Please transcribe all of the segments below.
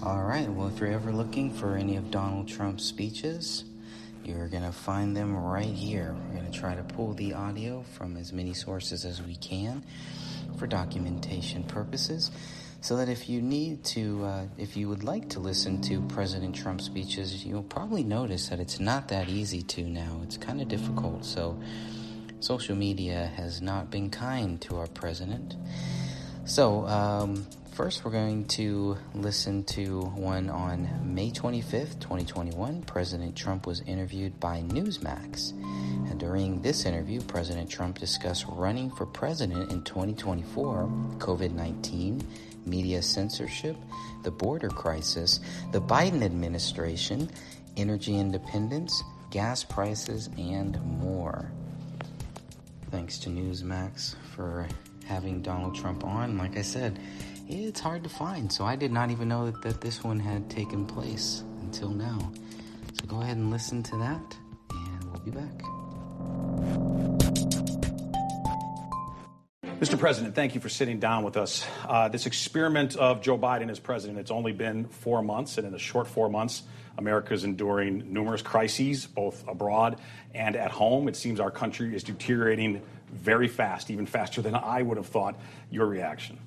All right, well, if you're ever looking for any of Donald Trump's speeches, you're going to find them right here. We're going to try to pull the audio from as many sources as we can for documentation purposes, so that if you need to, if you would like to listen to President Trump's speeches, you'll probably notice that it's not that easy to now. It's kind of difficult. So social media has not been kind to our president. So first, we're going to listen to one on May 25th, 2021. President Trump was interviewed by Newsmax. And during this interview, President Trump discussed running for president in 2024, COVID-19, media censorship, the border crisis, the Biden administration, energy independence, gas prices, and more. Thanks to Newsmax for having Donald Trump on. Like I said, it's hard to find, so I did not even know that this one had taken place until now. So go ahead and listen to that, and we'll be back. Mr. President, thank you for sitting down with us. This experiment of Joe Biden as president, it's only been 4 months, and in the short 4 months, America's enduring numerous crises, both abroad and at home. It seems our country is deteriorating very fast, even faster than I would have thought. Your reaction?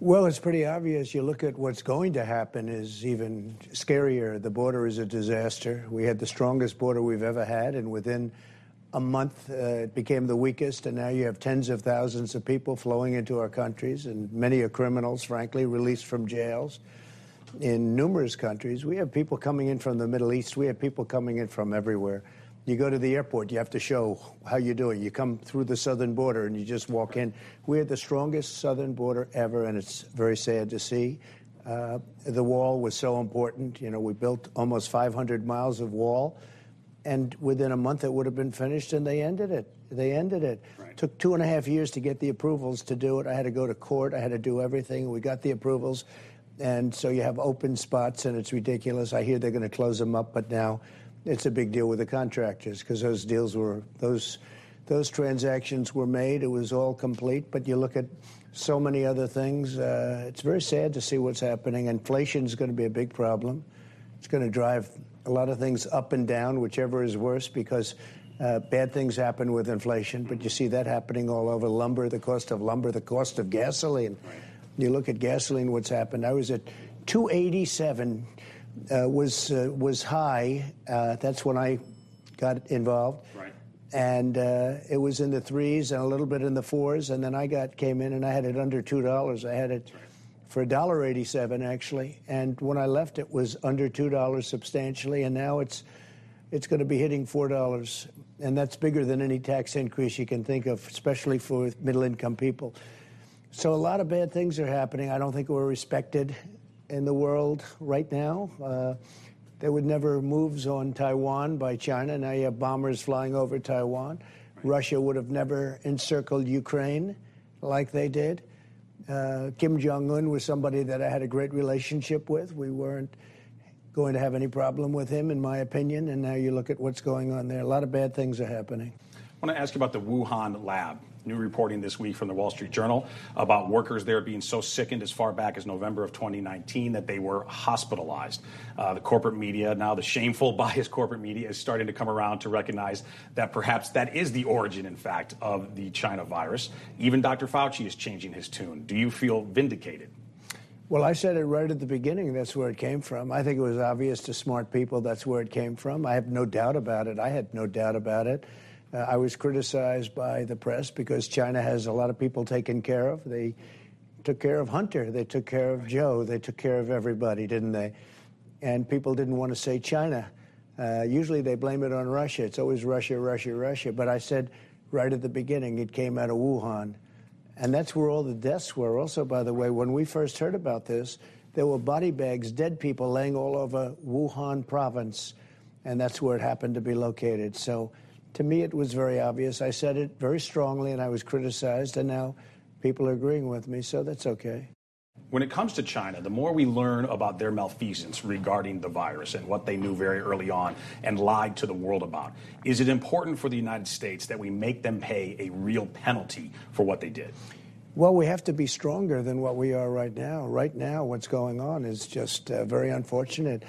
Well, it's pretty obvious. You look at what's going to happen is even scarier. The border is a disaster. We had the strongest border we've ever had, and within a month it became the weakest, and now you have tens of thousands of people flowing into our countries, and many are criminals, frankly, released from jails in numerous countries. We have people coming in from the Middle East. We have people coming in from everywhere. You go to the airport, you have to show how you're doing. You come through the southern border and you just walk in. We had the strongest southern border ever, and it's very sad to see. The wall was so important. You know, we built almost 500 miles of wall, and within a month it would have been finished, and they ended it. Right. Took 2.5 years to get the approvals to do it. I had to go to court. I had to do everything. We got the approvals. And so you have open spots, and it's ridiculous. I hear they're going to close them up, but now it's a big deal with the contractors because those deals were, those transactions were made. It was all complete, but you look at so many other things. It's very sad to see what's happening. Inflation is going to be a big problem. It's going to drive a lot of things up and down, whichever is worse, because bad things happen with inflation, but you see that happening all over. Lumber, the cost of lumber, the cost of gasoline. Right. You look at gasoline, what's happened. I was at 287 was high. That's when I got involved. Right. And it was in the threes and a little bit in the fours. And then I came in and I had it under $2. I had it for $1.87, actually. And when I left, it was under $2 substantially. And now it's going to be hitting $4. And that's bigger than any tax increase you can think of, especially for middle-income people. So a lot of bad things are happening. I don't think we're respected in the world right now. There were never moves on Taiwan by China. Now you have bombers flying over Taiwan. Right. Russia would have never encircled Ukraine like they did. Kim Jong-un was somebody that I had a great relationship with. We weren't going to have any problem with him, in my opinion. And now you look at what's going on there. A lot of bad things are happening. I want to ask you about the Wuhan lab. New reporting this week from the Wall Street Journal about workers there being so sickened as far back as November of 2019 that they were hospitalized. The corporate media, now the shameful, biased corporate media, is starting to come around to recognize that perhaps that is the origin, in fact, of the China virus. Even Dr. Fauci is changing his tune. Do you feel vindicated? Well, I said it right at the beginning. That's where it came from. I think it was obvious to smart people that's where it came from. I have no doubt about it. I had no doubt about it. I was criticized by the press because China has a lot of people taken care of. They took care of Hunter. They took care of Joe. They took care of everybody, didn't they? And people didn't want to say China. Usually they blame it on Russia. It's always Russia, Russia, Russia. But I said right at the beginning it came out of Wuhan. And that's where all the deaths were. Also, by the way, when we first heard about this, there were body bags, dead people laying all over Wuhan province. And that's where it happened to be located. So to me, it was very obvious. I said it very strongly, and I was criticized, and now people are agreeing with me, so that's okay. When it comes to China, the more we learn about their malfeasance regarding the virus and what they knew very early on and lied to the world about, is it important for the United States that we make them pay a real penalty for what they did? Well, we have to be stronger than what we are right now. Right now, what's going on is just very unfortunate.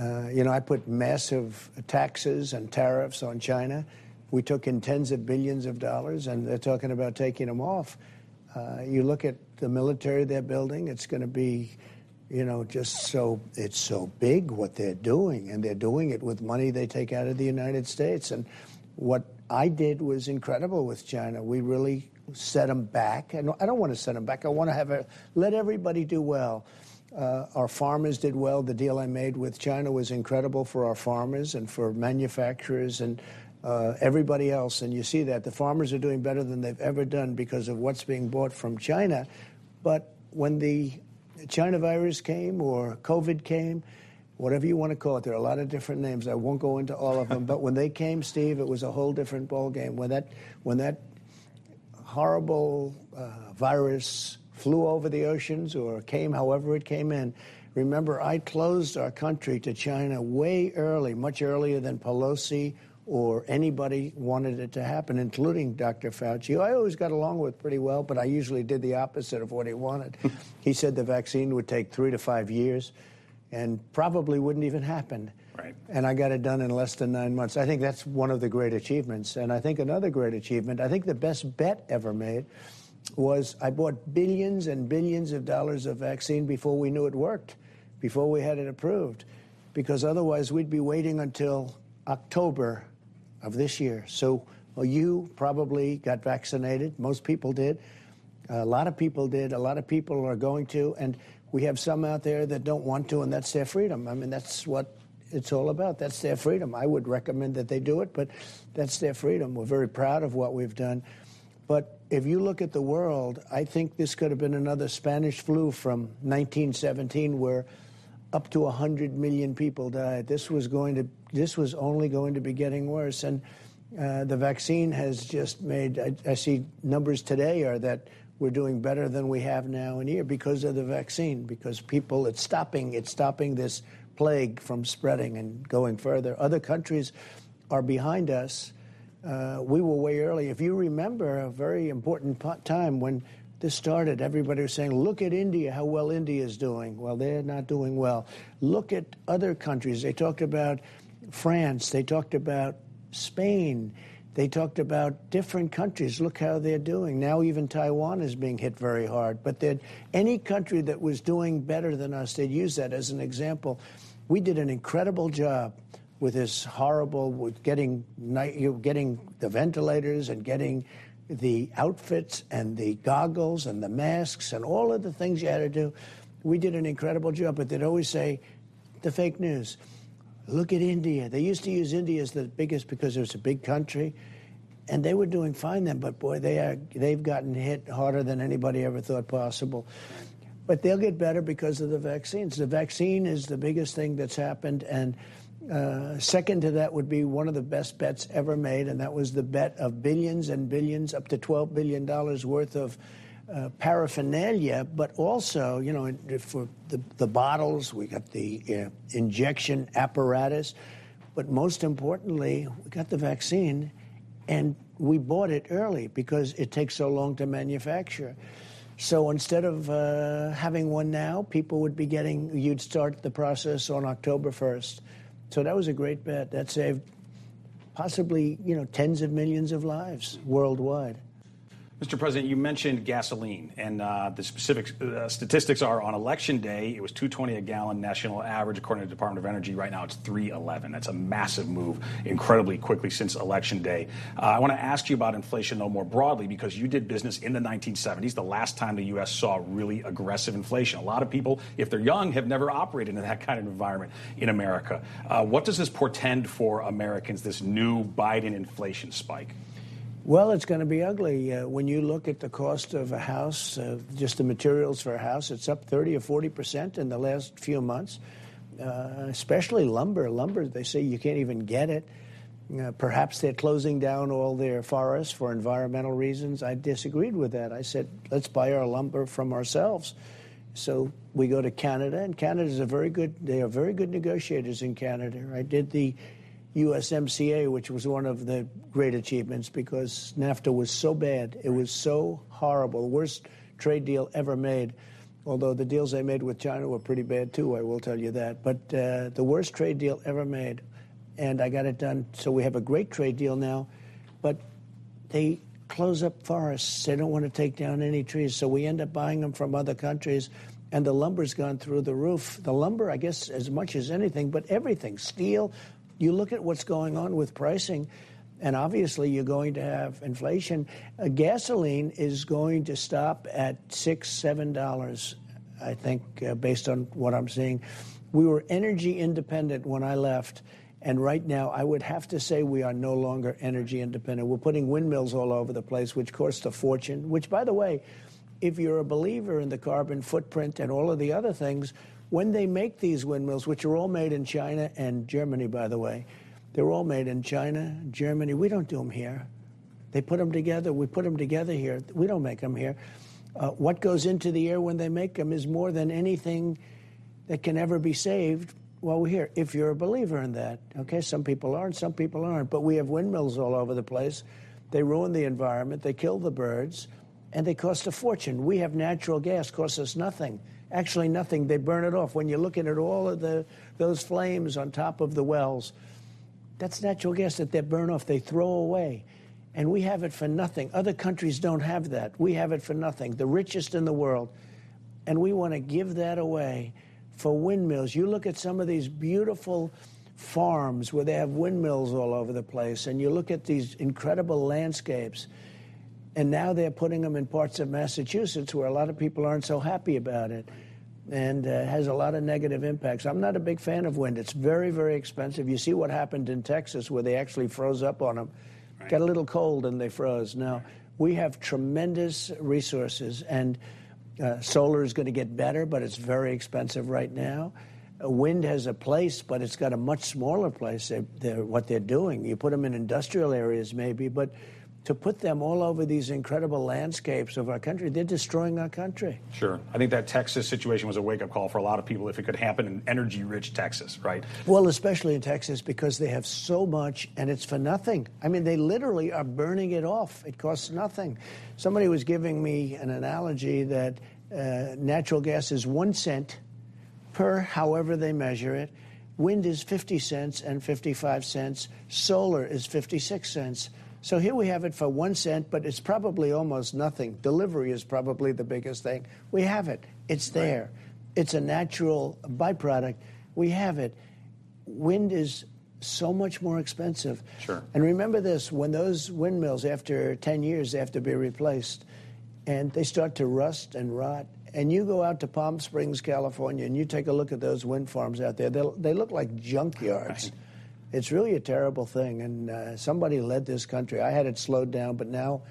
I put massive taxes and tariffs on China. We took in tens of billions of dollars, and they're talking about taking them off. You look at the military they're building, it's going to be, it's so big what they're doing, and they're doing it with money they take out of the United States. And what I did was incredible with China. We really set them back. And I don't want to set them back. I want to let everybody do well. Our farmers did well. The deal I made with China was incredible for our farmers and for manufacturers and everybody else, and you see that. The farmers are doing better than they've ever done because of what's being bought from China. But when the China virus came or COVID came, whatever you want to call it, there are a lot of different names. I won't go into all of them. But when they came, Steve, it was a whole different ballgame. When that horrible virus flew over the oceans or came however it came in, remember, I closed our country to China way early, much earlier than Pelosi or anybody wanted it to happen, including Dr. Fauci. I always got along with pretty well, but I usually did the opposite of what he wanted. He said the vaccine would take 3 to 5 years and probably wouldn't even happen. Right. And I got it done in less than 9 months. I think that's one of the great achievements. And I think another great achievement, I think the best bet ever made was I bought billions and billions of dollars of vaccine before we knew it worked, before we had it approved, because otherwise we'd be waiting until October of this year. So you probably got vaccinated. Most people did. A lot of people did. A lot of people are going to. And we have some out there that don't want to, and that's their freedom. I mean, that's what it's all about. That's their freedom. I would recommend that they do it, but that's their freedom. We're very proud of what we've done. But if you look at the world, I think this could have been another Spanish flu from 1917 where up to 100 million people died. This was only going to be getting worse. And the vaccine has just made, I see numbers today are that we're doing better than we have now in a year because of the vaccine, because people, it's stopping this plague from spreading and going further. Other countries are behind us. We were way early. If you remember a very important time when this started, everybody was saying, look at India, how well India is doing. Well, they're not doing well. Look at other countries. They talked about France. They talked about Spain. They talked about different countries. Look how they're doing. Now even Taiwan is being hit very hard. But any country that was doing better than us, they'd use that as an example. We did an incredible job with this horrible, with getting the ventilators and getting the outfits and the goggles and the masks and all of the things you had to do. We did an incredible job, but they'd always say the fake news. Look at India. They used to use India as the biggest because it was a big country, and they were doing fine then, but boy, they've gotten hit harder than anybody ever thought possible. But they'll get better because of the vaccines. The vaccine is the biggest thing that's happened, and second to that would be one of the best bets ever made, and that was the bet of billions and billions, up to $12 billion worth of paraphernalia. But also, for the bottles, we got the injection apparatus. But most importantly, we got the vaccine, and we bought it early because it takes so long to manufacture. So instead of having one now, you'd start the process on October 1st. So that was a great bet. That saved possibly, tens of millions of lives worldwide. Mr. President, you mentioned gasoline, and the specific statistics are on Election Day, it was $2.20 a gallon national average. According to the Department of Energy, right now it's $3.11. That's a massive move incredibly quickly since Election Day. I want to ask you about inflation, though, more broadly, because you did business in the 1970s, the last time the U.S. saw really aggressive inflation. A lot of people, if they're young, have never operated in that kind of environment in America. What does this portend for Americans, this new Biden inflation spike? Well, it's going to be ugly. When you look at the cost of a house, just the materials for a house, it's up 30% or 40% in the last few months, especially lumber. Lumber, they say you can't even get it. Perhaps they're closing down all their forests for environmental reasons. I disagreed with that. I said, let's buy our lumber from ourselves. So we go to Canada, and they are very good negotiators in Canada. I did the USMCA, which was one of the great achievements because NAFTA was so bad. It was so horrible, worst trade deal ever made, although the deals they made with China were pretty bad too, I will tell you that. But the worst trade deal ever made, and I got it done. So we have a great trade deal now, but they close up forests. They don't want to take down any trees, so we end up buying them from other countries, and the lumber's gone through the roof. The lumber, I guess, as much as anything, but everything, steel. You look at what's going on with pricing, and obviously you're going to have inflation. Gasoline is going to stop at $6, $7, I think, based on what I'm seeing. We were energy independent when I left. And right now, I would have to say we are no longer energy independent. We're putting windmills all over the place, which cost a fortune, which, by the way, if you're a believer in the carbon footprint and all of the other things, when they make these windmills, which are all made in China and Germany, by the way, they're all made in China, Germany. We don't do them here. They put them together. We put them together here. We don't make them here. What goes into the air when they make them is more than anything that can ever be saved while we're here, if you're a believer in that. Okay, some people are and some people aren't, but we have windmills all over the place. They ruin the environment, they kill the birds, and they cost a fortune. We have natural gas, costs us nothing, actually nothing. They burn it off. When you're looking at all of those flames on top of the wells, that's natural gas that they burn off, they throw away. And we have it for nothing. Other countries don't have that. We have it for nothing, the richest in the world. And we want to give that away for windmills. You look at some of these beautiful farms where they have windmills all over the place, and you look at these incredible landscapes, and now they're putting them in parts of Massachusetts where a lot of people aren't so happy about it, and has a lot of negative impacts. I'm not a big fan of wind. It's very, very expensive. You see what happened in Texas where they actually froze up on them. Right. Got a little cold and they froze. Now, we have tremendous resources, and solar is going to get better, but it's very expensive right now. Wind has a place, but it's got a much smaller place. What they're doing, you put them in industrial areas maybe, but to put them all over these incredible landscapes of our country, they're destroying our country. Sure. I think that Texas situation was a wake-up call for a lot of people if it could happen in energy-rich Texas, right? Well, especially in Texas because they have so much, and it's for nothing. I mean, they literally are burning it off. It costs nothing. Somebody was giving me an analogy that natural gas is 1 cent per however they measure it. Wind is 50 cents and 55 cents. Solar is 56 cents. So here we have it for 1 cent, but it's probably almost nothing. Delivery is probably the biggest thing. We have it. It's there. Right. It's a natural byproduct. We have it. Wind is so much more expensive. Sure. And remember this, when those windmills, after 10 years, they have to be replaced, and they start to rust and rot. And you go out to Palm Springs, California, and you take a look at those wind farms out there. They look like junkyards. Right. It's really a terrible thing, and somebody led this country. I had it slowed down, but now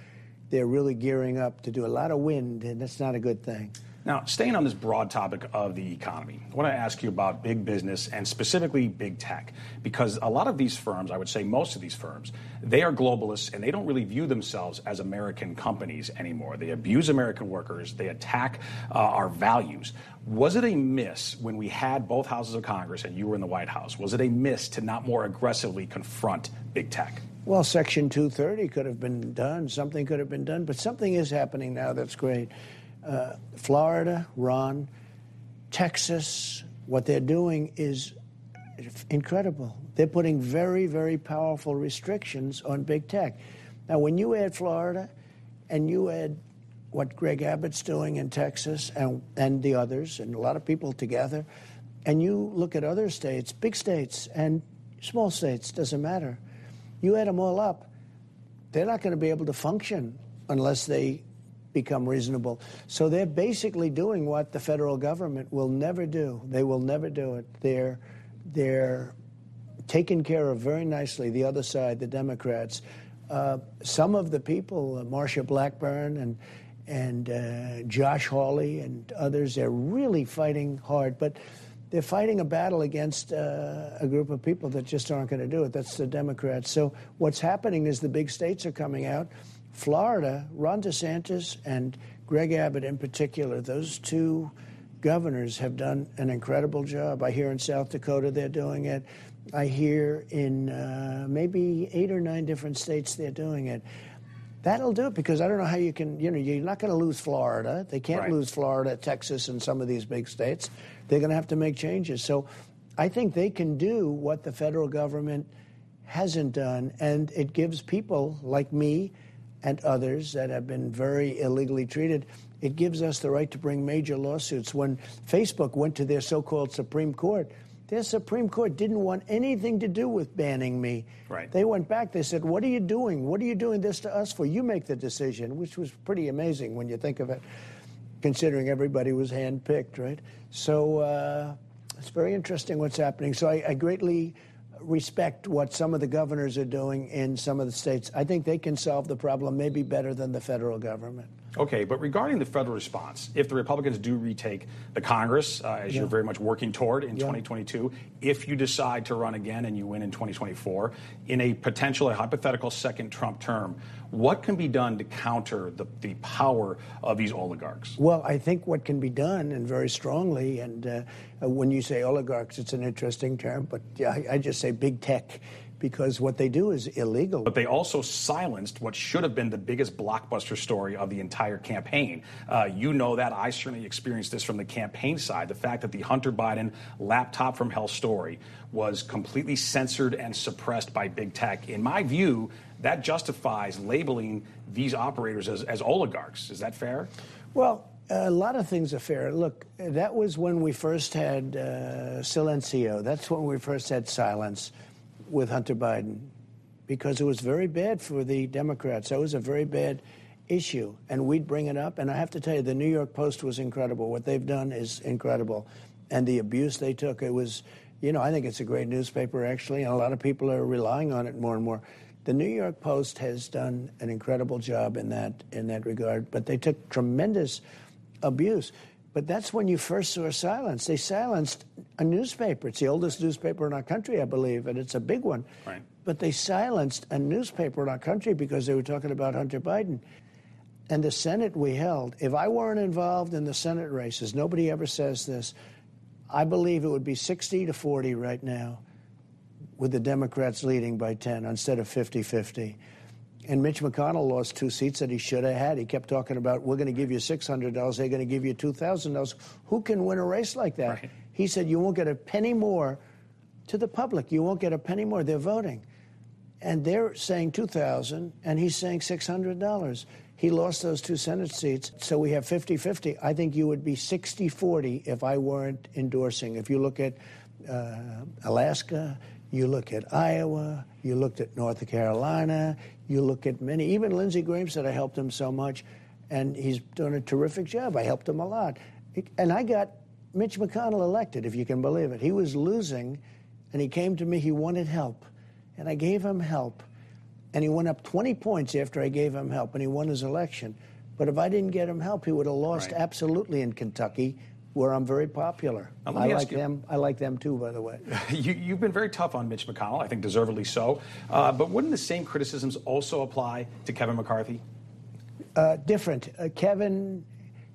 they're really gearing up to do a lot of wind, and that's not a good thing. Now, staying on this broad topic of the economy, I want to ask you about big business and specifically big tech, because a lot of these firms, I would say most of these firms, they are globalists, and they don't really view themselves as American companies anymore. They abuse American workers. They attack our values. Was it a miss when we had both houses of Congress and you were in the White House? Was it a miss to not more aggressively confront big tech? Well, Section 230 could have been done. Something could have been done, but something is happening now that's great. Florida, Ron, Texas, what they're doing is incredible. They're putting very, very powerful restrictions on big tech. Now, when you add Florida and you add what Greg Abbott's doing in Texas and the others and a lot of people together, and you look at other states, big states and small states, doesn't matter. You add them all up, they're not going to be able to function unless they become reasonable. So they're basically doing what the federal government will never do. They will never do it. They're taken care of very nicely, the other side, the Democrats. Some of the people, Marsha Blackburn and Josh Hawley and others, they're really fighting hard, but they're fighting a battle against a group of people that just aren't going to do it. That's the Democrats. So what's happening is the big states are coming out. Florida, Ron DeSantis and Greg Abbott in particular, those two governors have done an incredible job. I hear in South Dakota they're doing it. I hear in maybe 8 or 9 different states they're doing it. That'll do it, because I don't know how you can, you're not going to lose Florida. They can't lose Florida, Texas, and some of these big states. They're going to have to make changes. So I think they can do what the federal government hasn't done, and it gives people like me and others that have been very illegally treated, it gives us the right to bring major lawsuits. When Facebook went to their so-called Supreme Court, their Supreme Court didn't want anything to do with banning me. Right. They went back. They said, what are you doing? What are you doing this to us for? You make the decision, which was pretty amazing when you think of it, considering everybody was handpicked, right? So it's very interesting what's happening. So I greatly respect what some of the governors are doing in some of the states. I think they can solve the problem maybe better than the federal government. Okay, but regarding the federal response, if the Republicans do retake the Congress, as you're very much working toward in 2022, if you decide to run again and you win in 2024, in a potential, a hypothetical second Trump term, what can be done to counter the power of these oligarchs? Well, I think what can be done, and very strongly, and when you say oligarchs, it's an interesting term, but I just say big tech, because what they do is illegal. But they also silenced what should have been the biggest blockbuster story of the entire campaign. You know that. I certainly experienced this from the campaign side. The fact that the Hunter Biden laptop from hell story was completely censored and suppressed by big tech. In my view, that justifies labeling these operators as oligarchs. Is that fair? Well, a lot of things are fair. Look, that was when we first had silencio. That's when we first had silence with Hunter Biden, because it was very bad for the Democrats. That was a very bad issue, and we'd bring it up. And I have to tell you, the New York Post was incredible. What they've done is incredible. And the abuse they took, it was, I think it's a great newspaper, actually, and a lot of people are relying on it more and more. The New York Post has done an incredible job in that regard, but they took tremendous abuse. But that's when you first saw silence. They silenced a newspaper. It's the oldest newspaper in our country, I believe, and it's a big one. Right. But they silenced a newspaper in our country because they were talking about Hunter Biden. And the Senate we held, if I weren't involved in the Senate races, nobody ever says this, I believe it would be 60-40 right now, with the Democrats leading by 10 instead of 50-50. And Mitch McConnell lost 2 seats that he should have had. He kept talking about, we're going to give you $600, they're going to give you $2,000. Who can win a race like that? Right. He said, you won't get a penny more to the public. You won't get a penny more. They're voting. And they're saying $2,000, and he's saying $600. He lost those 2 Senate seats, so we have 50-50. I think you would be 60-40 if I weren't endorsing. If you look at Alaska, you look at Iowa, you looked at North Carolina, you look at many, even Lindsey Graham said I helped him so much, and he's doing a terrific job. I helped him a lot. And I got Mitch McConnell elected, if you can believe it. He was losing, and he came to me, he wanted help. And I gave him help, and he went up 20 points after I gave him help, and he won his election. But if I didn't get him help, he would have lost absolutely in Kentucky, where I'm very popular. I like them. I like them too, by the way. You've been very tough on Mitch McConnell, I think deservedly so. But wouldn't the same criticisms also apply to Kevin McCarthy? Different. Kevin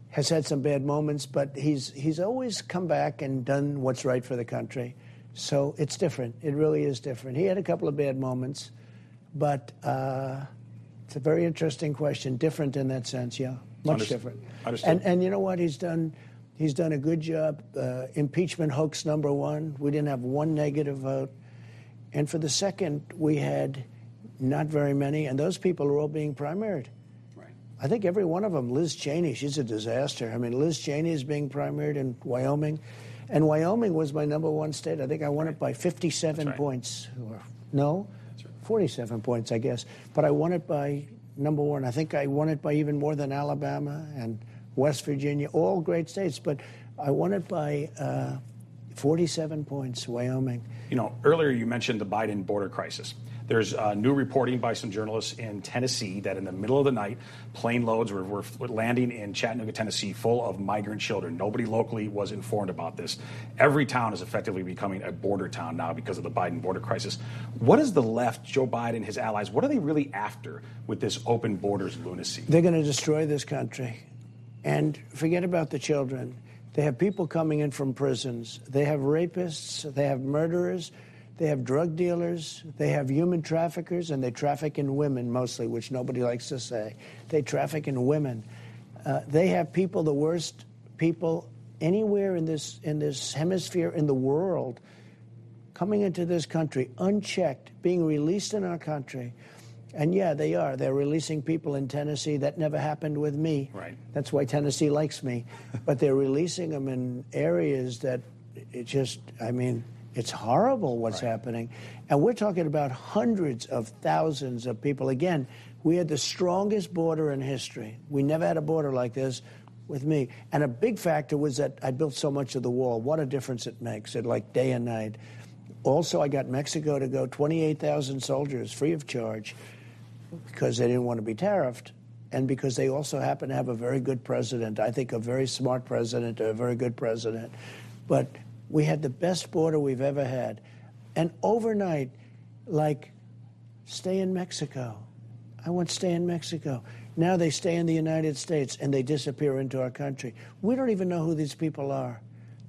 has had some bad moments, but he's always come back and done what's right for the country. So it's different. It really is different. He had a couple of bad moments, but it's a very interesting question. Different in that sense, yeah. Much different. Understood. And you know what? He's done a good job. Impeachment hoax number 1. We didn't have 1 negative vote. And for the second, we had not very many. And those people are all being primaried. Right. I think every one of them. Liz Cheney, she's a disaster. I mean, Liz Cheney is being primaried in Wyoming. And Wyoming was my number 1 state. I think I won it by 57 points. Or, no, 47 points, I guess. But I won it by number 1. I think I won it by even more than Alabama and West Virginia, all great states, but I won it by 47 points, Wyoming. Earlier you mentioned the Biden border crisis. There's new reporting by some journalists in Tennessee that in the middle of the night, plane loads were landing in Chattanooga, Tennessee, full of migrant children. Nobody locally was informed about this. Every town is effectively becoming a border town now because of the Biden border crisis. What is the left, Joe Biden, his allies, what are they really after with this open borders lunacy? They're going to destroy this country. And forget about the children. They have people coming in from prisons. They have rapists. They have murderers. They have drug dealers. They have human traffickers, and they traffic in women mostly, which nobody likes to say. They traffic in women. They have people, the worst people anywhere in this hemisphere in the world, coming into this country unchecked, being released in our country. And yeah, they are. They're releasing people in Tennessee. That never happened with me. Right. That's why Tennessee likes me. But they're releasing them in areas that it just, I mean, it's horrible what's happening. And we're talking about hundreds of thousands of people. Again, we had the strongest border in history. We never had a border like this with me. And a big factor was that I built so much of the wall. What a difference it makes, it like day and night. Also, I got Mexico to go 28,000 soldiers free of charge, because they didn't want to be tariffed, and because they also happen to have a very good president. I think a very smart president, a very good president. But we had the best border we've ever had. And overnight, like, stay in Mexico. I want to stay in Mexico. Now they stay in the United States, and they disappear into our country. We don't even know who these people are.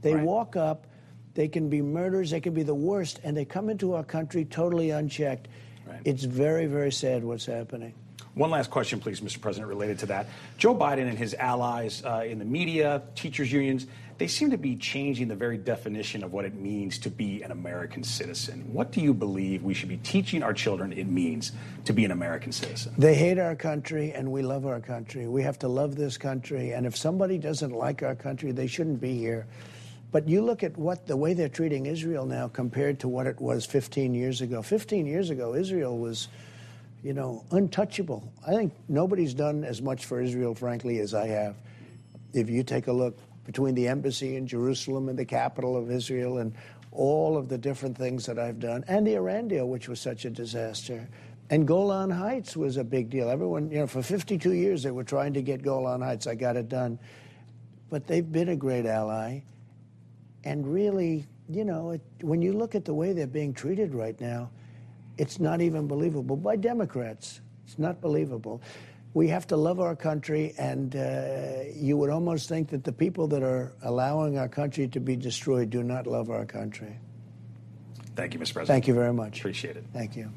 They walk up. They can be murderers. They can be the worst. And they come into our country totally unchecked. Right. It's very, very sad what's happening. One last question, please, Mr. President, related to that. Joe Biden and his allies in the media, teachers' unions, they seem to be changing the very definition of what it means to be an American citizen. What do you believe we should be teaching our children it means to be an American citizen? They hate our country, and we love our country. We have to love this country. And if somebody doesn't like our country, they shouldn't be here. But you look at what the way they're treating Israel now compared to what it was 15 years ago. 15 years ago, Israel was, you know, untouchable. I think nobody's done as much for Israel, frankly, as I have. If you take a look between the embassy in Jerusalem and the capital of Israel and all of the different things that I've done, and the Iran deal, which was such a disaster, and Golan Heights was a big deal. Everyone, you know, for 52 years they were trying to get Golan Heights. I got it done. But they've been a great ally. And really, you know, when you look at the way they're being treated right now, it's not even believable. By Democrats, it's not believable. We have to love our country, and you would almost think that the people that are allowing our country to be destroyed do not love our country. Thank you, Mr. President. Thank you very much. Appreciate it. Thank you.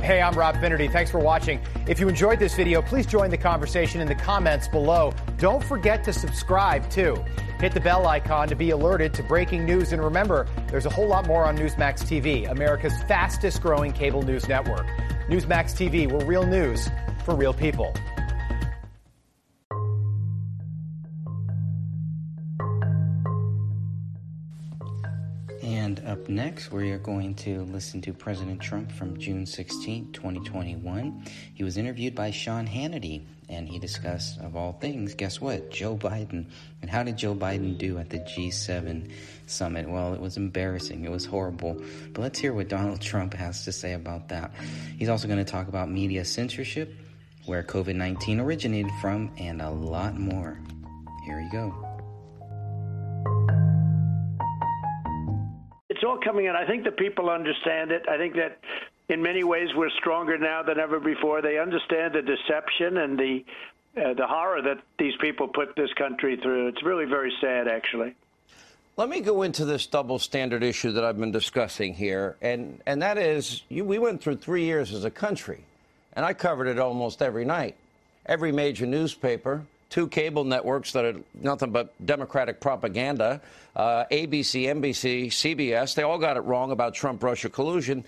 Hey, I'm Rob Finnerty. Thanks for watching. If you enjoyed this video, please join the conversation in the comments below. Don't forget to subscribe, too. Hit the bell icon to be alerted to breaking news. And remember, there's a whole lot more on Newsmax TV, America's fastest growing cable news network. Newsmax TV, where real news for real people. And up next, we are going to listen to President Trump from June 16, 2021. He was interviewed by Sean Hannity, and he discussed, of all things, guess what? Joe Biden. And how did Joe Biden do at the G7 summit? Well, it was embarrassing. It was horrible. But let's hear what Donald Trump has to say about that. He's also going to talk about media censorship, where COVID-19 originated from, and a lot more. Here we go. It's all coming in. I think the people understand it. I think that in many ways, we're stronger now than ever before. They understand the deception and the horror that these people put this country through. It's really very sad, actually. Let me go into this double standard issue that I've been discussing here, and that is we went through 3 years as a country, and I covered it almost every night. Every major newspaper, two cable networks that are nothing but Democratic propaganda, ABC, NBC, CBS, they all got it wrong about Trump-Russia collusion.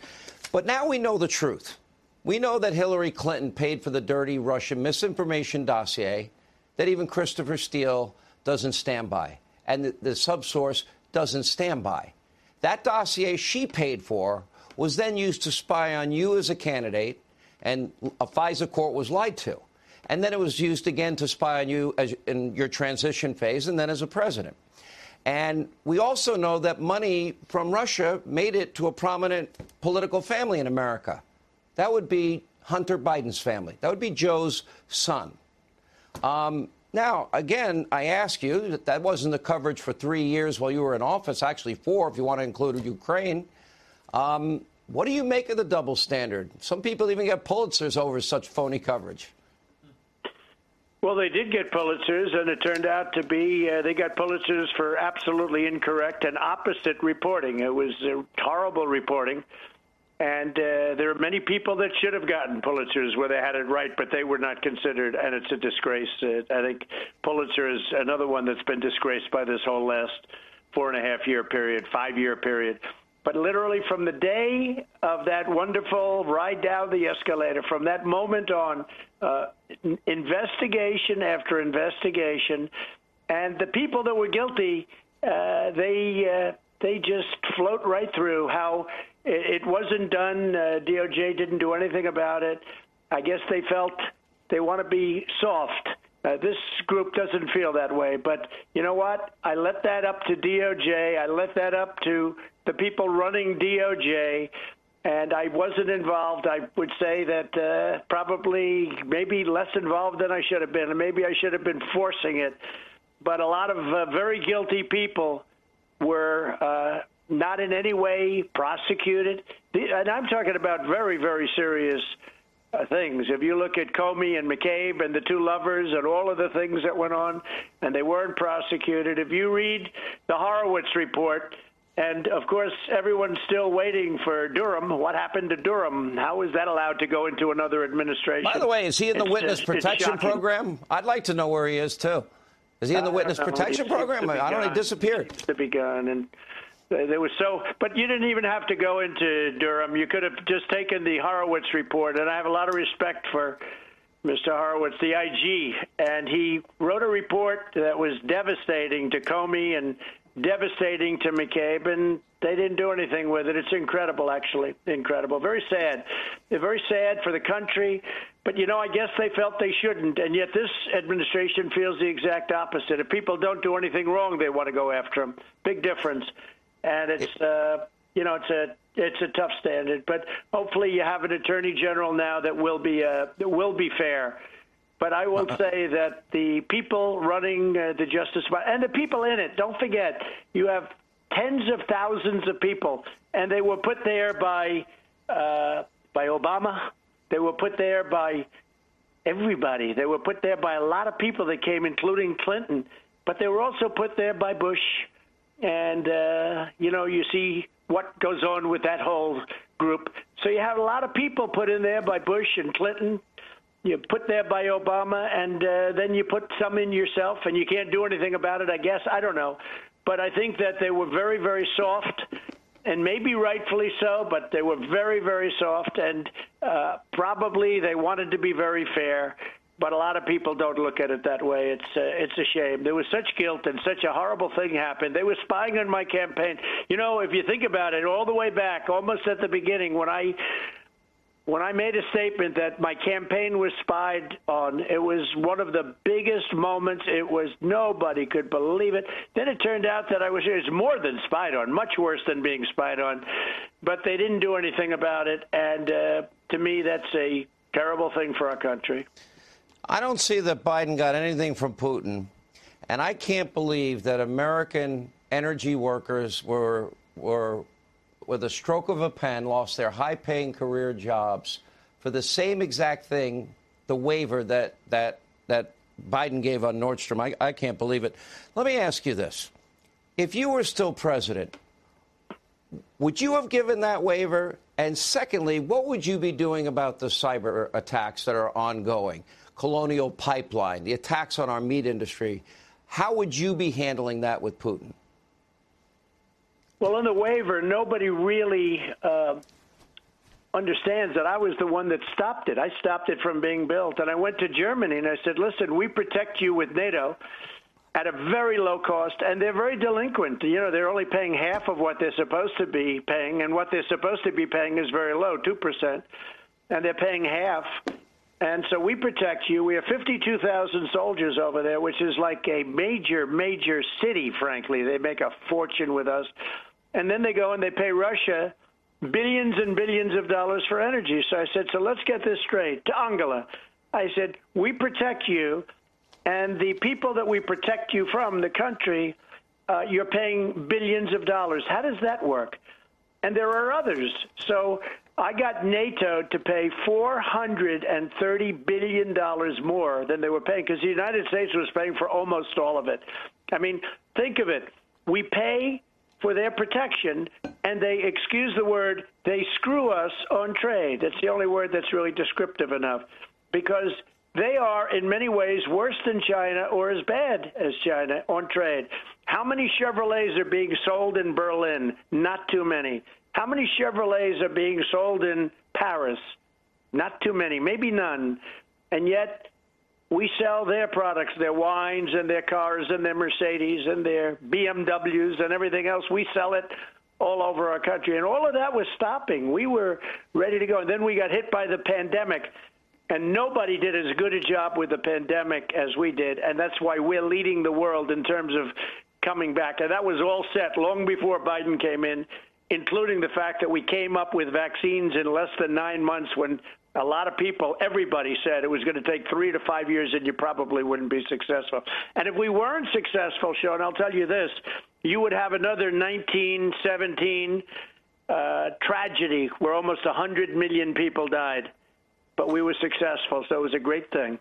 But now we know the truth. We know that Hillary Clinton paid for the dirty Russian misinformation dossier that even Christopher Steele doesn't stand by, and the subsource doesn't stand by. That dossier she paid for was then used to spy on you as a candidate, and a FISA court was lied to. And then it was used again to spy on you as in your transition phase and then as a president. And we also know that money from Russia made it to a prominent political family in America. That would be Hunter Biden's family. That would be Joe's son. Now, again, I ask you, that wasn't the coverage for 3 years while you were in office, actually 4 if you want to include Ukraine. What do you make of the double standard? Some people even get Pulitzers over such phony coverage. Well, they did get Pulitzers, and it turned out to be they got Pulitzers for absolutely incorrect and opposite reporting. It was horrible reporting. And there are many people that should have gotten Pulitzers where they had it right, but they were not considered, and it's a disgrace. I think Pulitzer is another one that's been disgraced by this whole last 4.5 year period, 5 year period. But literally from the day of that wonderful ride down the escalator, from that moment on, investigation after investigation, and the people that were guilty, they just float right through how it wasn't done. DOJ didn't do anything about it. I guess they felt they want to be soft. This group doesn't feel that way. But you know what? I let that up to DOJ. I let that up to the people running DOJ, and I wasn't involved. I would say that probably maybe less involved than I should have been, and maybe I should have been forcing it. But a lot of very guilty people were not in any way prosecuted. And I'm talking about very, very serious things. If you look at Comey and McCabe and the two lovers and all of the things that went on, and they weren't prosecuted. If you read the Horowitz report, and, of course, everyone's still waiting for Durham. What happened to Durham? How is that allowed to go into another administration? By the way, is he in the witness protection program? I'd like to know where he is, too. Is he in the witness protection program? I don't know. He disappeared. He was gone. And there was so, but you didn't even have to go into Durham. You could have just taken the Horowitz report. And I have a lot of respect for Mr. Horowitz, the IG. And he wrote a report that was devastating to Comey and devastating to McCabe, and they didn't do anything with it. It's incredible, actually. Incredible. Very sad. Very sad for the country. But, you know, I guess they felt they shouldn't, and yet this administration feels the exact opposite. If people don't do anything wrong, they want to go after them. Big difference. And it's, you know, it's a tough standard. But hopefully you have an attorney general now that will be fair. But I will say that the people running the Justice Department and the people in it, don't forget, you have tens of thousands of people, and they were put there by Obama. They were put there by everybody. They were put there by a lot of people that came, including Clinton. But they were also put there by Bush. And, you know, you see what goes on with that whole group. So you have a lot of people put in there by Bush and Clinton. You put there by Obama, and then you put some in yourself, and you can't do anything about it, I guess. I don't know. But I think that they were very, very soft, and maybe rightfully so, but they were very, very soft, and probably they wanted to be very fair. But a lot of people don't look at it that way. It's a shame. There was such guilt and such a horrible thing happened. They were spying on my campaign. You know, if you think about it, all the way back, almost at the beginning, when I made a statement that my campaign was spied on, it was one of the biggest moments. It was nobody could believe it. Then it turned out that it was more than spied on, much worse than being spied on. But they didn't do anything about it. And to me, that's a terrible thing for our country. I don't see that Biden got anything from Putin. And I can't believe that American energy workers were with a stroke of a pen, lost their high-paying career jobs for the same exact thing, the waiver that Biden gave on Nord Stream. I can't believe it. Let me ask you this. If you were still president, would you have given that waiver? And secondly, what would you be doing about the cyber attacks that are ongoing? Colonial Pipeline, the attacks on our meat industry. How would you be handling that with Putin? Well, on the waiver, nobody really understands that I was the one that stopped it. I stopped it from being built. And I went to Germany and I said, listen, we protect you with NATO at a very low cost. And they're very delinquent. You know, they're only paying half of what they're supposed to be paying. And what they're supposed to be paying is very low, 2%. And they're paying half. And so we protect you. We have 52,000 soldiers over there, which is like a major, major city, frankly. They make a fortune with us. And then they go and they pay Russia billions and billions of dollars for energy. So I said, so let's get this straight. To Angela, I said, we protect you, and the people that we protect you from, the country, you're paying billions of dollars. How does that work? And there are others. So I got NATO to pay $430 billion more than they were paying, because the United States was paying for almost all of it. I mean, think of it. We pay for their protection, and they, excuse the word, they screw us on trade. That's the only word that's really descriptive enough, because they are in many ways worse than China or as bad as China on trade. How many Chevrolets are being sold in Berlin? Not too many. How many Chevrolets are being sold in Paris? Not too many, maybe none. And yet we sell their products, their wines and their cars and their Mercedes and their BMWs and everything else. We sell it all over our country. And all of that was stopping. We were ready to go. And then we got hit by the pandemic. And nobody did as good a job with the pandemic as we did. And that's why we're leading the world in terms of coming back. And that was all set long before Biden came in, including the fact that we came up with vaccines in less than 9 months when a lot of people, everybody said it was going to take 3 to 5 years and you probably wouldn't be successful. And if we weren't successful, Sean, I'll tell you this, you would have another 1917 tragedy where almost 100 million people died. But we were successful, so it was a great thing.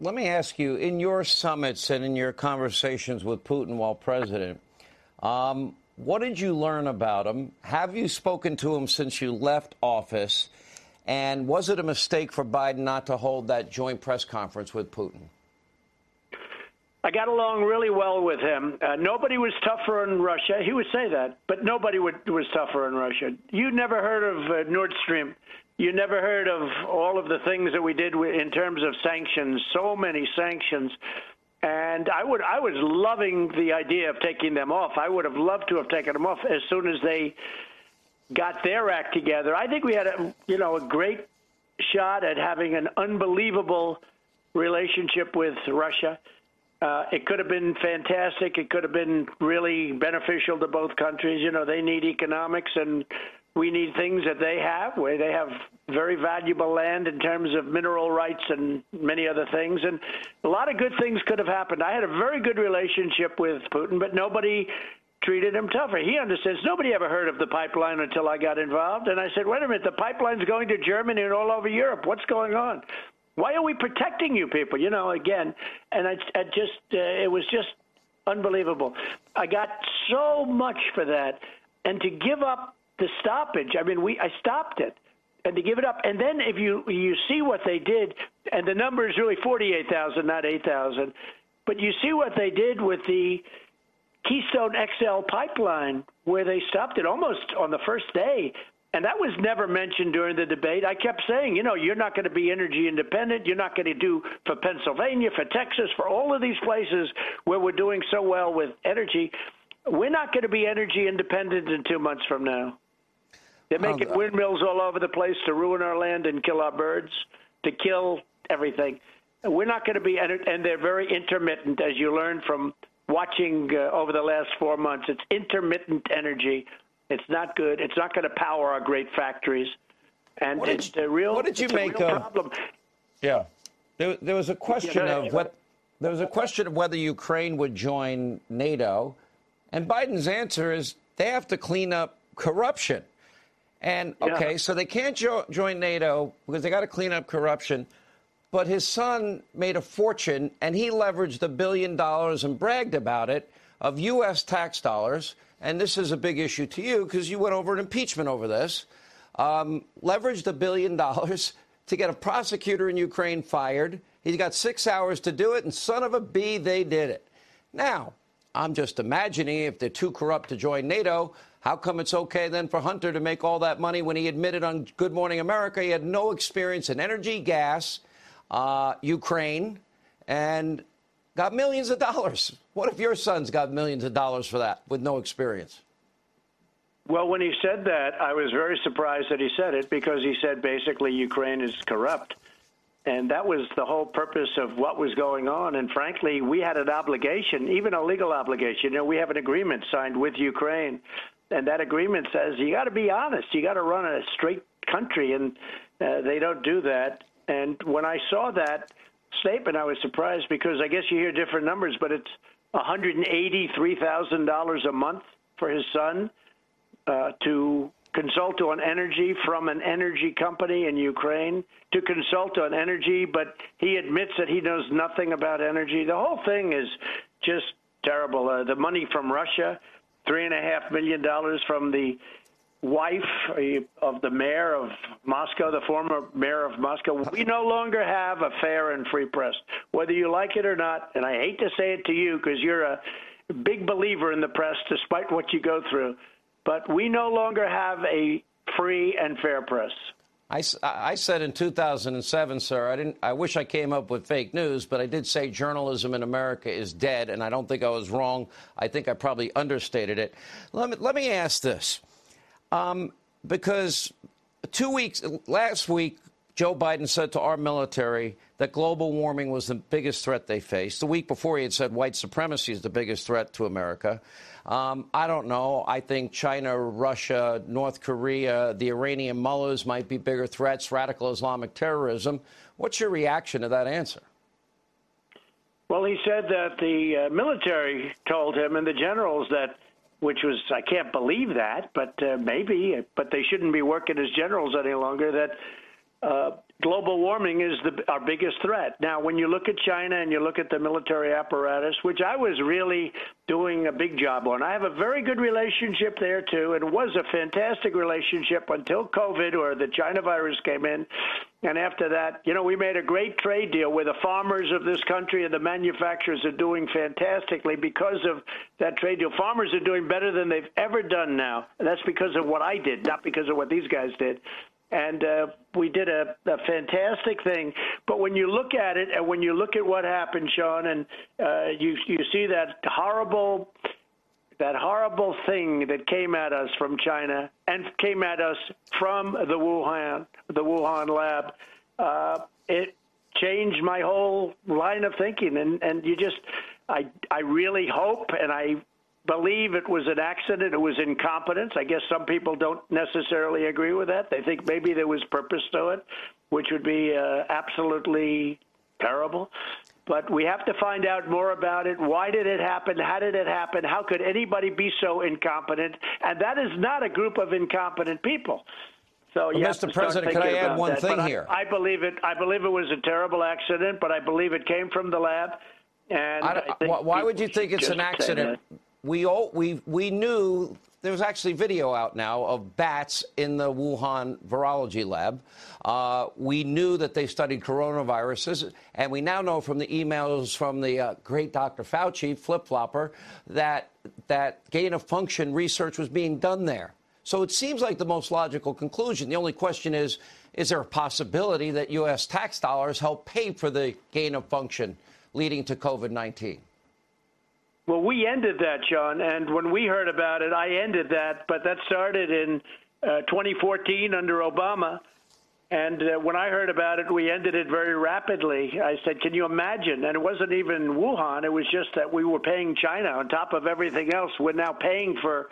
Let me ask you, in your summits and in your conversations with Putin while president, what did you learn about him? Have you spoken to him since you left office? And was it a mistake for Biden not to hold that joint press conference with Putin? I got along really well with him. Nobody was tougher on Russia. He would say that, but nobody was tougher on Russia. You never heard of Nord Stream. You never heard of all of the things that we did in terms of sanctions, so many sanctions. And I was loving the idea of taking them off. I would have loved to have taken them off as soon as they got their act together. I think we had a great shot at having an unbelievable relationship with Russia. It could have been fantastic. It could have been really beneficial to both countries. You know, they need economics and we need things that they have, where they have very valuable land in terms of mineral rights and many other things. And a lot of good things could have happened. I had a very good relationship with Putin, but nobody treated him tougher. He understands. Nobody ever heard of the pipeline until I got involved. And I said, wait a minute, the pipeline's going to Germany and all over Europe. What's going on? Why are we protecting you people? You know, again, and it was just unbelievable. I got so much for that. And to give up the stoppage, I mean, I stopped it. And to give it up, and then if you see what they did, and the number is really 48,000, not 8,000, but you see what they did with the Keystone XL pipeline, where they stopped it almost on the first day. And that was never mentioned during the debate. I kept saying, you know, you're not going to be energy independent. You're not going to do for Pennsylvania, for Texas, for all of these places where we're doing so well with energy. We're not going to be energy independent in 2 months from now. They're making windmills all over the place to ruin our land and kill our birds, to kill everything. We're not going to be, and they're very intermittent, as you learn from watching over the last 4 months. It's intermittent energy. It's not good. It's not going to power our great factories. And it's a real problem. Yeah. There was a question of whether Ukraine would join NATO. And Biden's answer is they have to clean up corruption. And, OK, so they can't join NATO because they got to clean up corruption. But his son made a fortune, and he leveraged $1 billion and bragged about it of U.S. tax dollars. And this is a big issue to you because you went over an impeachment over this. Leveraged $1 billion to get a prosecutor in Ukraine fired. He's got 6 hours to do it, and son of a B, they did it. Now, I'm just imagining if they're too corrupt to join NATO, how come it's okay then for Hunter to make all that money when he admitted on Good Morning America he had no experience in energy, gas, Ukraine, and got millions of dollars. What if your son's got millions of dollars for that with no experience? Well, when he said that, I was very surprised that he said it, because he said basically Ukraine is corrupt. And that was the whole purpose of what was going on. And frankly, we had an obligation, even a legal obligation. You know, we have an agreement signed with Ukraine. And that agreement says you got to be honest. You got to run a straight country. And they don't do that. And when I saw that statement, I was surprised, because I guess you hear different numbers, but it's $183,000 a month for his son to consult on energy from an energy company in Ukraine to consult on energy, but he admits that he knows nothing about energy. The whole thing is just terrible. The money from Russia, $3.5 million from the wife of the mayor of Moscow, the former mayor of Moscow. We no longer have a fair and free press, whether you like it or not. And I hate to say it to you because you're a big believer in the press, despite what you go through. But we no longer have a free and fair press. I said in 2007, sir, I wish I came up with fake news, but I did say journalism in America is dead, and I don't think I was wrong. I think I probably understated it. Let me ask this, because last week, Joe Biden said to our military that global warming was the biggest threat they faced. The week before, he had said white supremacy is the biggest threat to America. I don't know. I think China, Russia, North Korea, the Iranian mullahs might be bigger threats, radical Islamic terrorism. What's your reaction to that answer? Well, he said that the military told him and the generals that, which was, I can't believe that, but maybe, but they shouldn't be working as generals any longer, that global warming is our biggest threat. Now, when you look at China and you look at the military apparatus, which I was really doing a big job on, I have a very good relationship there, too, and was a fantastic relationship until COVID or the China virus came in. And after that, you know, we made a great trade deal where the farmers of this country and the manufacturers are doing fantastically because of that trade deal. Farmers are doing better than they've ever done now. And that's because of what I did, not because of what these guys did. And we did a fantastic thing. But when you look at it and when you look at what happened, Sean, and you see that horrible thing that came at us from China and came at us from the Wuhan lab, it changed my whole line of thinking. And you just I really hope and I believe it was an accident. It was incompetence. I guess some people don't necessarily agree with that. They think maybe there was purpose to it, which would be absolutely terrible. But we have to find out more about it. Why did it happen? How did it happen? How could anybody be so incompetent? And that is not a group of incompetent people. So, well, Mr. President, could I add one thing here? I believe it was a terrible accident, but I believe it came from the lab. And why would you think it's an accident? We knew there was actually video out now of bats in the Wuhan virology lab. We knew that they studied coronaviruses, and we now know from the emails from the great Dr. Fauci, flip-flopper, that gain-of-function research was being done there. So it seems like the most logical conclusion. The only question is there a possibility that U.S. tax dollars help pay for the gain-of-function leading to COVID-19? Well, we ended that, John, and when we heard about it, I ended that, but that started in 2014 under Obama, and when I heard about it, we ended it very rapidly. I said, can you imagine? And it wasn't even Wuhan. It was just that we were paying China on top of everything else. We're now paying for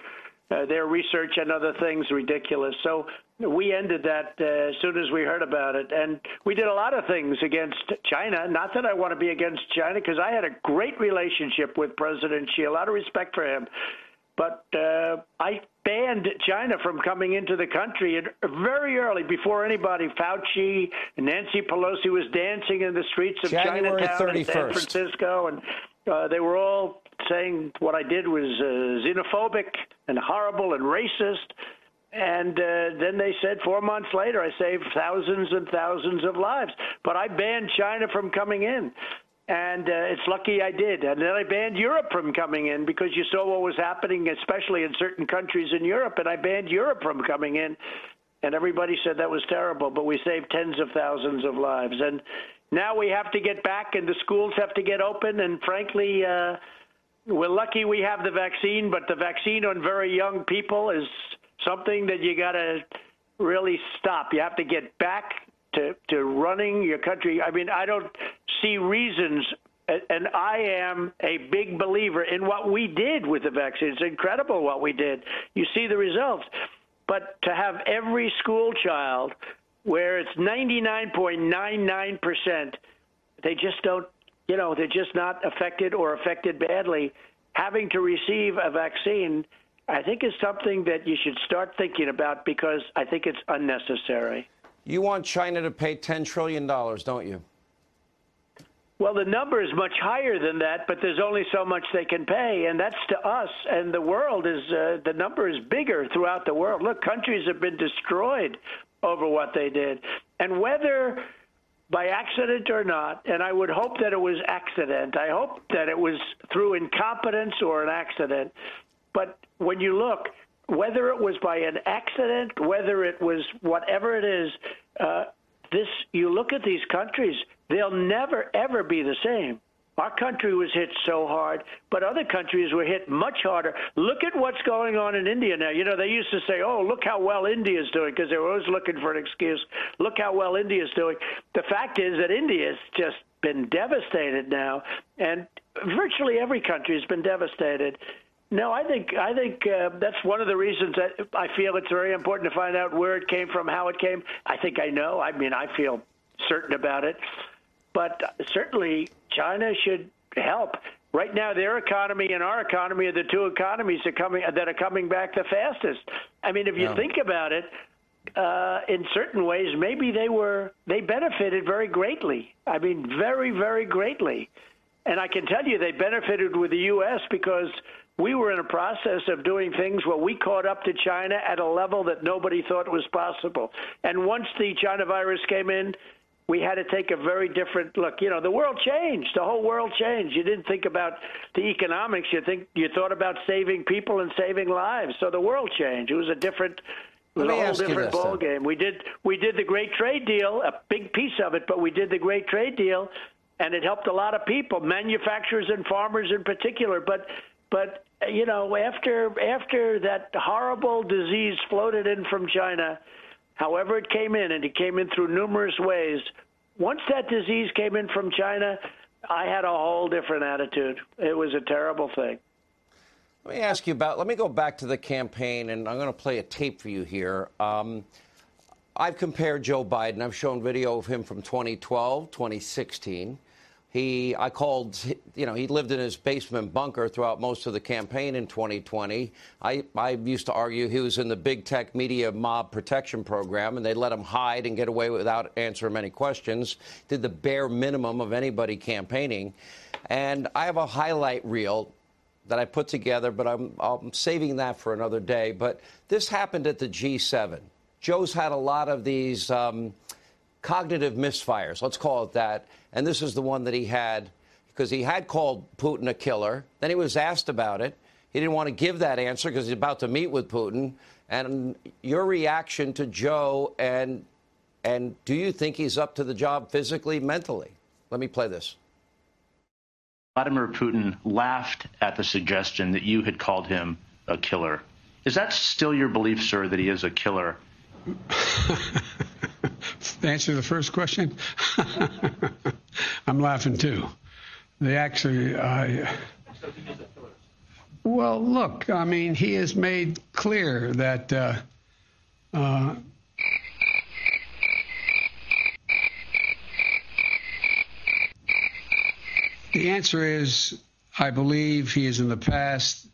their research and other things ridiculous. So we ended that as soon as we heard about it. And we did a lot of things against China. Not that I want to be against China, because I had a great relationship with President Xi, a lot of respect for him. But I banned China from coming into the country very early, before anybody. Fauci, Nancy Pelosi was dancing in the streets of January Chinatown 31st. And San Francisco, and they were all saying what I did was xenophobic and horrible and racist. And then they said 4 months later, I saved thousands and thousands of lives. But I banned China from coming in. And it's lucky I did. And then I banned Europe from coming in because you saw what was happening, especially in certain countries in Europe. And I banned Europe from coming in. And everybody said that was terrible. But we saved tens of thousands of lives. And now we have to get back and the schools have to get open. And frankly, we're lucky we have the vaccine. But the vaccine on very young people is something that you got to really stop. You have to get back to running your country. I mean, I don't see reasons, and I am a big believer in what we did with the vaccine. It's incredible what we did. You see the results. But to have every school child where it's 99.99%, they just don't, you know, they're just not affected or affected badly, having to receive a vaccine I think is something that you should start thinking about because I think it's unnecessary. You want China to pay $10 trillion, don't you? Well, the number is much higher than that, but there's only so much they can pay, and that's to us. And the world is the number is bigger throughout the world. Look, countries have been destroyed over what they did. And whether by accident or not, and I would hope that it was accident. I hope that it was through incompetence or an accident. But when you look, whether it was by an accident, whether it was whatever it is, you look at these countries, they'll never, ever be the same. Our country was hit so hard, but other countries were hit much harder. Look at what's going on in India now. You know, they used to say, oh, look how well India's doing, because they were always looking for an excuse. Look how well India's doing. The fact is that India's just been devastated now, and virtually every country has been devastated. No, I think that's one of the reasons that I feel it's very important to find out where it came from, how it came. I think I know. I mean, I feel certain about it. But certainly China should help. Right now, their economy and our economy are the two economies that are coming back the fastest. I mean, if you think about it, in certain ways, maybe they benefited very greatly. I mean, very, very greatly. And I can tell you they benefited with the U.S. because we were in a process of doing things where we caught up to China at a level that nobody thought was possible. And once the China virus came in, we had to take a very different look. You know, the world changed. The whole world changed. You didn't think about the economics. You thought about saving people and saving lives. So the world changed. It was a different, ballgame. We did the Great Trade Deal, a big piece of it, but we did the Great Trade Deal, and it helped a lot of people, manufacturers and farmers in particular. But you know, after that horrible disease floated in from China, however it came in, and it came in through numerous ways, once that disease came in from China, I had a whole different attitude. It was a terrible thing. Let me go back to the campaign, and I'm going to play a tape for you here. I've compared Joe Biden. I've shown video of him from 2012, 2016. He lived in his basement bunker throughout most of the campaign in 2020. I used to argue he was in the big tech media mob protection program, and they let him hide and get away without answering many questions, did the bare minimum of anybody campaigning. And I have a highlight reel that I put together, but I'm saving that for another day. But this happened at the G7. Joe's had a lot of these cognitive misfires, let's call it that. And this is the one that he had, because he had called Putin a killer. Then he was asked about it. He didn't want to give that answer because he's about to meet with Putin. And your reaction to Joe, and do you think he's up to the job physically, mentally? Let me play this. Vladimir Putin laughed at the suggestion that you had called him a killer. Is that still your belief, sir, that he is a killer? To answer the first question, I'm laughing too. Well, look, I mean, he has made clear that the answer is, I believe he has in the past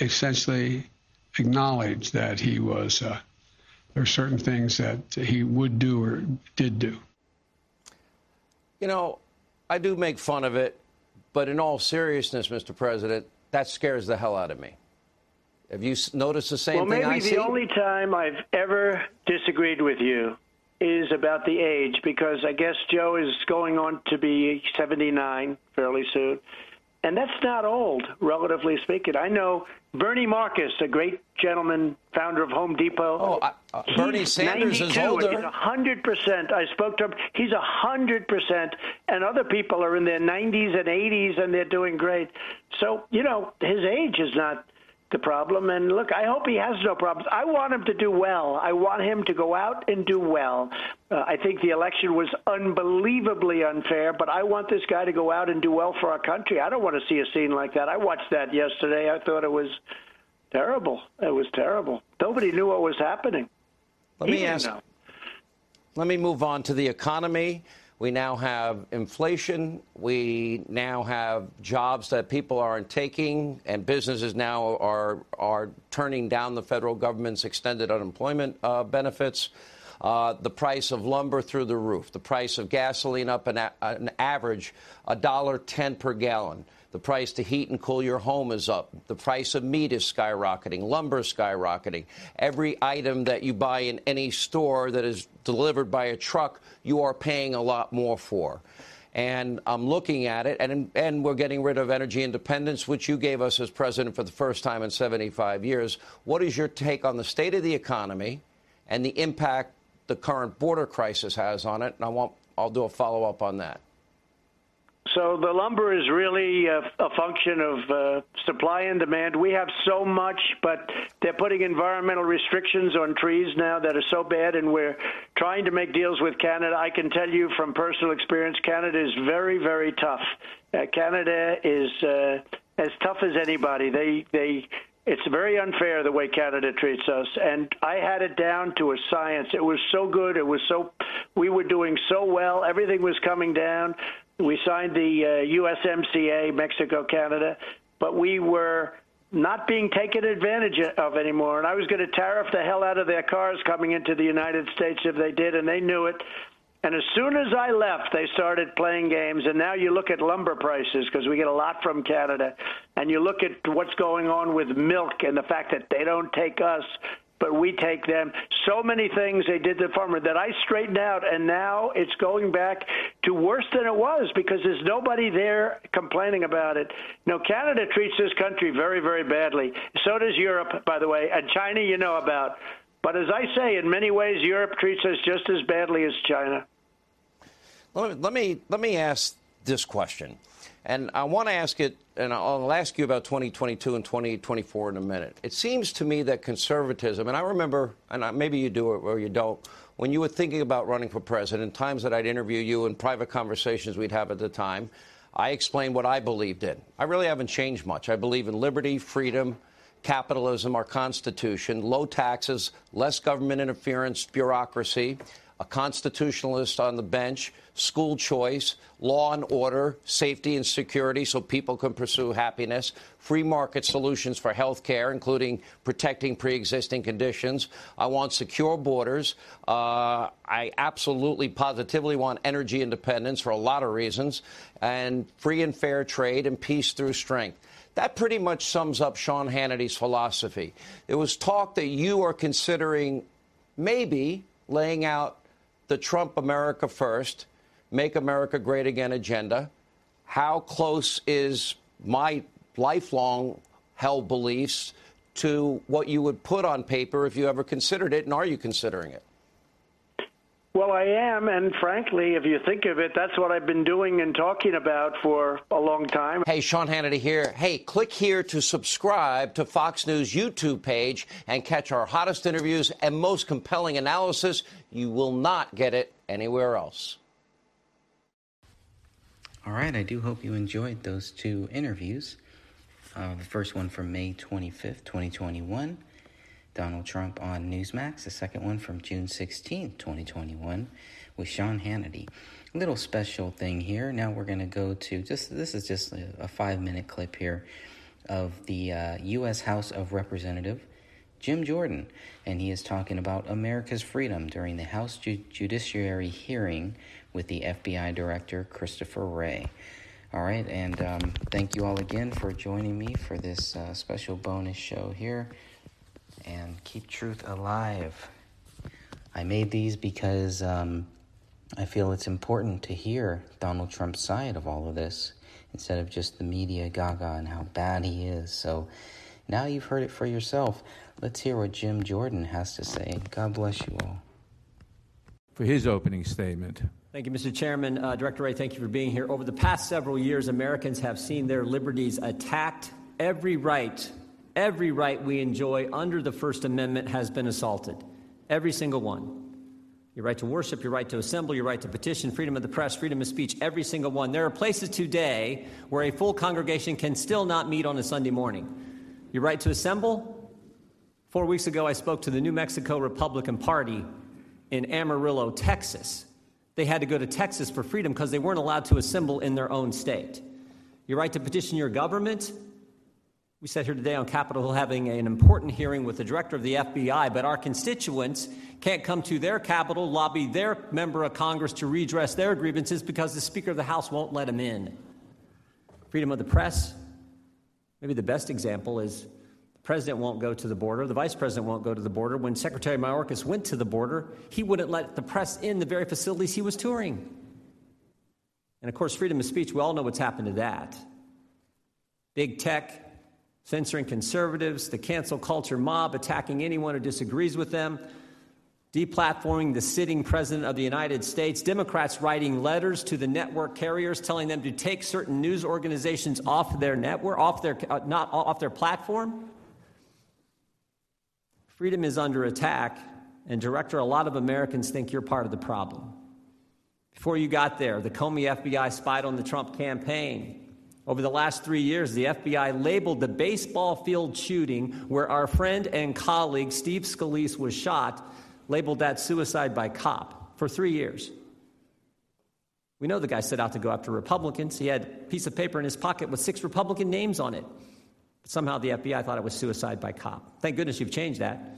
essentially acknowledged that he was there are certain things that he would do or did do. You know, I do make fun of it, but in all seriousness, Mr. President, that scares the hell out of me. Have you noticed the same thing I see? Well, maybe the only time I've ever disagreed with you is about the age, because I guess Joe is going on to be 79 fairly soon. And that's not old, relatively speaking. I know Bernie Marcus, a great gentleman, founder of Home Depot. Bernie Sanders is older. He's 100%. I spoke to him. He's 100%. And other people are in their 90s and 80s, and they're doing great. So, you know, his age is not the problem. And, look, I hope he has no problems. I want him to do well. I want him to go out and do well. I think the election was unbelievably unfair, but I want this guy to go out and do well for our country. I don't want to see a scene like that. I watched that yesterday. I thought it was terrible. It was terrible. Nobody knew what was happening. Let me move on to the economy. We now have inflation. We now have jobs that people aren't taking, and businesses now are turning down the federal government's extended unemployment benefits. The price of lumber through the roof. The price of gasoline up an average $1.10 per gallon. The price to heat and cool your home is up. The price of meat is skyrocketing. Lumber is skyrocketing. Every item that you buy in any store that is delivered by a truck, you are paying a lot more for. And I'm looking at it, and we're getting rid of energy independence, which you gave us as president for the first time in 75 years. What is your take on the state of the economy and the impact the current border crisis has on it? And I'll do a follow-up on that. So the lumber is really a function of supply and demand. We have so much, but they're putting environmental restrictions on trees now that are so bad, and we're trying to make deals with Canada. I can tell you from personal experience, Canada is very, very tough. Canada is as tough as anybody. It's very unfair the way Canada treats us, and I had it down to a science. It was so good. We were doing so well. Everything was coming down. We signed the USMCA, Mexico, Canada, but we were not being taken advantage of anymore. And I was going to tariff the hell out of their cars coming into the United States if they did, and they knew it. And as soon as I left, they started playing games. And now you look at lumber prices, because we get a lot from Canada, and you look at what's going on with milk and the fact that they don't take us, but we take them. So many things they did to the farmer that I straightened out, and now it's going back to worse than it was because there's nobody there complaining about it. You know, Canada treats this country very, very badly. So does Europe, by the way, and China you know about. But as I say, in many ways, Europe treats us just as badly as China. Let me ask this question, and I want to ask it, and I'll ask you about 2022 and 2024 in a minute. It seems to me that conservatism, and I remember, and maybe you do or you don't, when you were thinking about running for president, times that I'd interview you in private conversations we'd have at the time, I explained what I believed in. I really haven't changed much. I believe in liberty, freedom, capitalism, our Constitution, low taxes, less government interference, bureaucracy, a constitutionalist on the bench, school choice, law and order, safety and security so people can pursue happiness, free market solutions for health care, including protecting pre-existing conditions. I want secure borders. I absolutely, positively want energy independence for a lot of reasons, and free and fair trade and peace through strength. That pretty much sums up Sean Hannity's philosophy. There was talk that you are considering maybe laying out the Trump America First, Make America Great Again agenda. How close is my lifelong held beliefs to what you would put on paper if you ever considered it, and are you considering it? Well, I am, and frankly, if you think of it, that's what I've been doing and talking about for a long time. Hey, Sean Hannity here. Hey, click here to subscribe to Fox News YouTube page and catch our hottest interviews and most compelling analysis. You will not get it anywhere else. All right, I do hope you enjoyed those two interviews. The first one from May 25th, 2021. Donald Trump on Newsmax, the second one from June 16th, 2021, with Sean Hannity. A little special thing here. Now we're going to go to this is just a 5-minute clip here of the U.S. House of Representative Jim Jordan. And he is talking about America's freedom during the House Judiciary hearing with the FBI Director Christopher Wray. All right, and thank you all again for joining me for this special bonus show here. And keep truth alive. I made these because I feel it's important to hear Donald Trump's side of all of this instead of just the media gaga and how bad he is. So now you've heard it for yourself. Let's hear what Jim Jordan has to say. God bless you all. For his opening statement. Thank you, Mr. Chairman. Director Wray, thank you for being here. Over the past several years, Americans have seen their liberties attacked. Every right we enjoy under the First Amendment has been assaulted. Every single one. Your right to worship, your right to assemble, your right to petition, freedom of the press, freedom of speech, every single one. There are places today where a full congregation can still not meet on a Sunday morning. Your right to assemble? 4 weeks ago, I spoke to the New Mexico Republican Party in Amarillo, Texas. They had to go to Texas for freedom because they weren't allowed to assemble in their own state. Your right to petition your government. We sat here today on Capitol Hill having an important hearing with the director of the FBI, but our constituents can't come to their Capitol, lobby their member of Congress to redress their grievances because the Speaker of the House won't let them in. Freedom of the press. Maybe the best example is the president won't go to the border. The vice president won't go to the border. When Secretary Mayorkas went to the border, he wouldn't let the press in the very facilities he was touring. And, of course, freedom of speech, we all know what's happened to that. Big tech censoring conservatives, the cancel culture mob attacking anyone who disagrees with them, deplatforming the sitting president of the United States, Democrats writing letters to the network carriers telling them to take certain news organizations off their network, off their platform. Freedom is under attack, and Director, a lot of Americans think you're part of the problem. Before you got there, the Comey FBI spied on the Trump campaign. Over the last 3 years, the FBI labeled the baseball field shooting where our friend and colleague Steve Scalise was shot, labeled that suicide by cop for 3 years. We know the guy set out to go after Republicans. He had a piece of paper in his pocket with 6 Republican names on it. But somehow the FBI thought it was suicide by cop. Thank goodness you've changed that.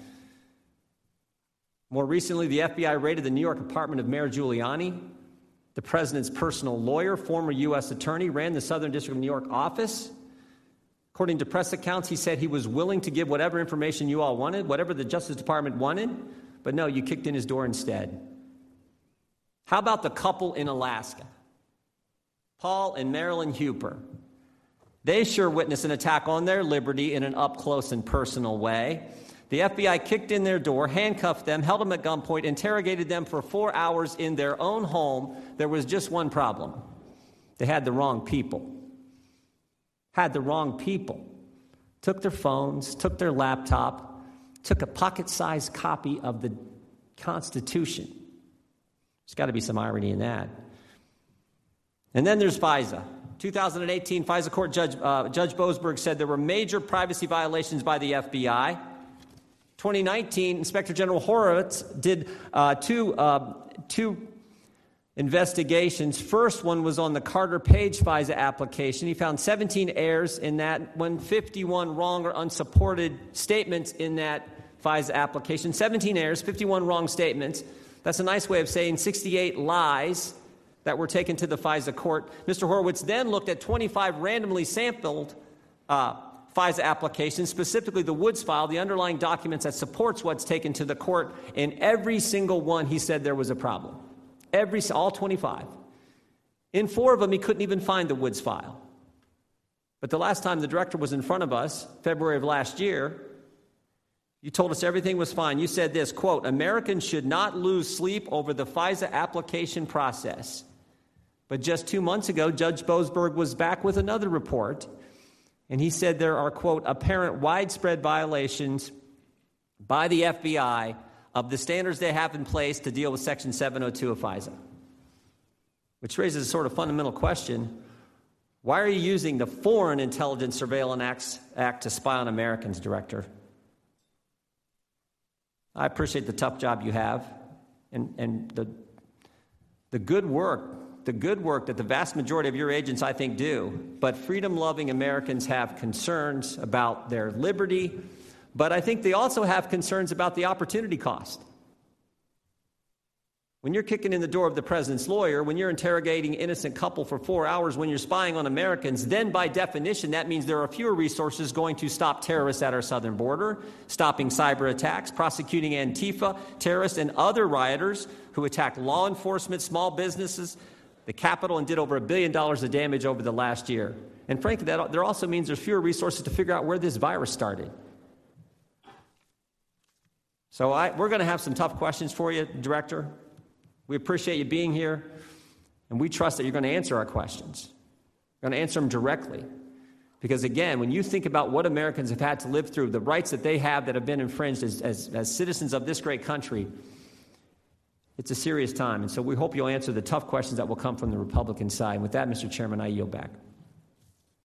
More recently, the FBI raided the New York apartment of Mayor Giuliani. The president's personal lawyer, former U.S. attorney, ran the Southern District of New York office. According to press accounts, he said he was willing to give whatever information you all wanted, whatever the Justice Department wanted, but no, you kicked in his door instead. How about the couple in Alaska? Paul and Marilyn Huper. They sure witnessed an attack on their liberty in an up-close and personal way. The FBI kicked in their door, handcuffed them, held them at gunpoint, interrogated them for 4 hours in their own home. There was just one problem. They had the wrong people. Took their phones, took their laptop, took a pocket-sized copy of the Constitution. There's got to be some irony in that. And then there's FISA. 2018, FISA court Judge Bosberg said there were major privacy violations by the FBI. 2019, Inspector General Horowitz did two investigations. First one was on the Carter Page FISA application. He found 17 errors in that, 51 wrong or unsupported statements in that FISA application. 17 errors, 51 wrong statements. That's a nice way of saying 68 lies that were taken to the FISA court. Mr. Horowitz then looked at 25 randomly sampled FISA applications, specifically the Woods file, the underlying documents that supports what's taken to the court. In every single one, he said there was a problem. All 25. In 4 of them, he couldn't even find the Woods file. But the last time the director was in front of us, February of last year, you told us everything was fine. You said this, quote, "Americans should not lose sleep over the FISA application process." But just 2 months ago, Judge Bosberg was back with another report. And he said there are, quote, "apparent widespread violations by the FBI of the standards they have in place to deal with Section 702 of FISA," which raises a sort of fundamental question. Why are you using the Foreign Intelligence Surveillance Act to spy on Americans, Director? I appreciate the tough job you have and the good work. The good work that the vast majority of your agents, I think, do. But freedom-loving Americans have concerns about their liberty. But I think they also have concerns about the opportunity cost. When you're kicking in the door of the president's lawyer, when you're interrogating innocent couple for 4 hours, when you're spying on Americans, then by definition, that means there are fewer resources going to stop terrorists at our southern border, stopping cyber attacks, prosecuting Antifa, terrorists, and other rioters who attack law enforcement, small businesses, the Capitol, and did over $1 billion of damage over the last year. And frankly, that there also means there's fewer resources to figure out where this virus started. So we're going to have some tough questions for you, Director. We appreciate you being here, and we trust that you're going to answer our questions. You're going to answer them directly. Because, again, when you think about what Americans have had to live through, the rights that they have that have been infringed as citizens of this great country, it's a serious time, and so we hope you'll answer the tough questions that will come from the Republican side. And with that, Mr. Chairman, I yield back.